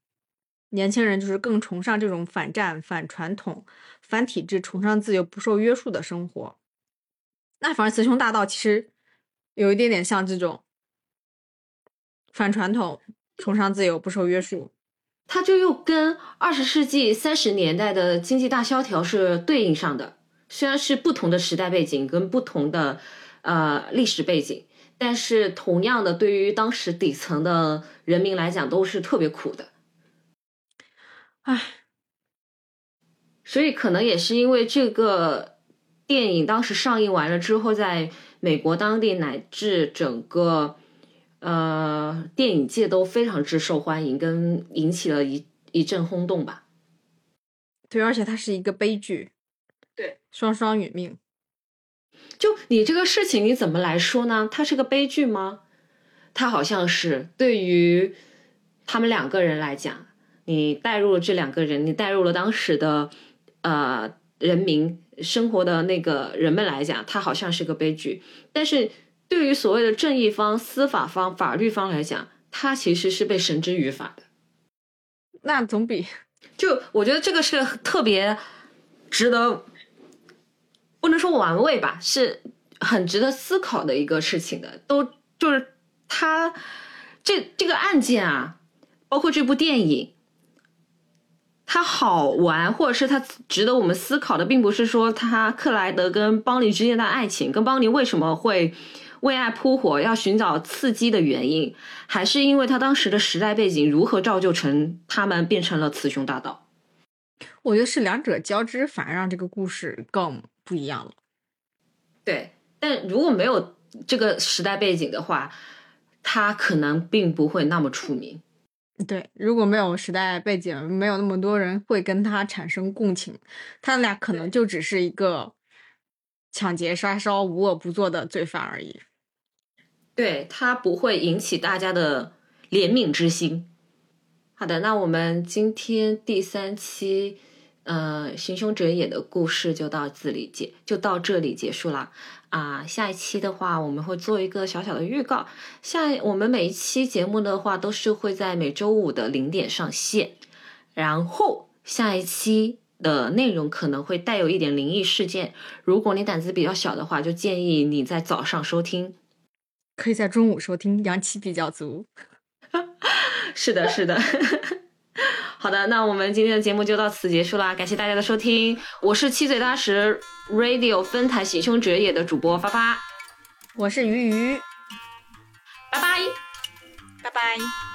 年轻人就是更崇尚这种反战反传统反体制崇尚自由不受约束的生活。那反而雌雄大盗其实有一点点像这种反传统崇尚自由不受约束，它就又跟20世纪30年代的经济大萧条是对应上的。虽然是不同的时代背景跟不同的历史背景，但是同样的对于当时底层的人民来讲都是特别苦的。唉，所以可能也是因为这个电影当时上映完了之后，在美国当地乃至整个电影界都非常之受欢迎，跟引起了一阵轰动吧。对，而且它是一个悲剧。对，双双殒命。就你这个事情你怎么来说呢？它是个悲剧吗？它好像是，对于他们两个人来讲，你带入了这两个人，你带入了当时的人民生活的那个人们来讲，它好像是个悲剧。但是对于所谓的正义方、司法方、法律方来讲，他其实是被绳之于法的。那总比就我觉得这个是特别值得，不能说玩味吧，是很值得思考的一个事情的。都就是他这个案件啊，包括这部电影，它好玩或者是它值得我们思考的，并不是说他克莱德跟邦尼之间的爱情，跟邦尼为什么会为爱扑火要寻找刺激的原因，还是因为他当时的时代背景如何造就成他们变成了雌雄大盗。我觉得是两者交织反而让这个故事更不一样了。对，但如果没有这个时代背景的话，他可能并不会那么出名。对，如果没有时代背景，没有那么多人会跟他产生共情，他俩可能就只是一个抢劫杀烧无恶不作的罪犯而已。对，他不会引起大家的怜悯之心。好的，那我们今天第3期寻凶者也的故事就到这里结束了啊。下一期的话我们会做一个小小的预告，我们每一期节目的话都是会在每周5的0点上线，然后下一期的内容可能会带有一点灵异事件，如果你胆子比较小的话，就建议你在早上收听，可以在中午收听，阳气比较足。是的好的，那我们今天的节目就到此结束啦，感谢大家的收听，我是七嘴八舌 Radio 分台寻凶者也的主播发发，我是鱼鱼，拜拜拜拜。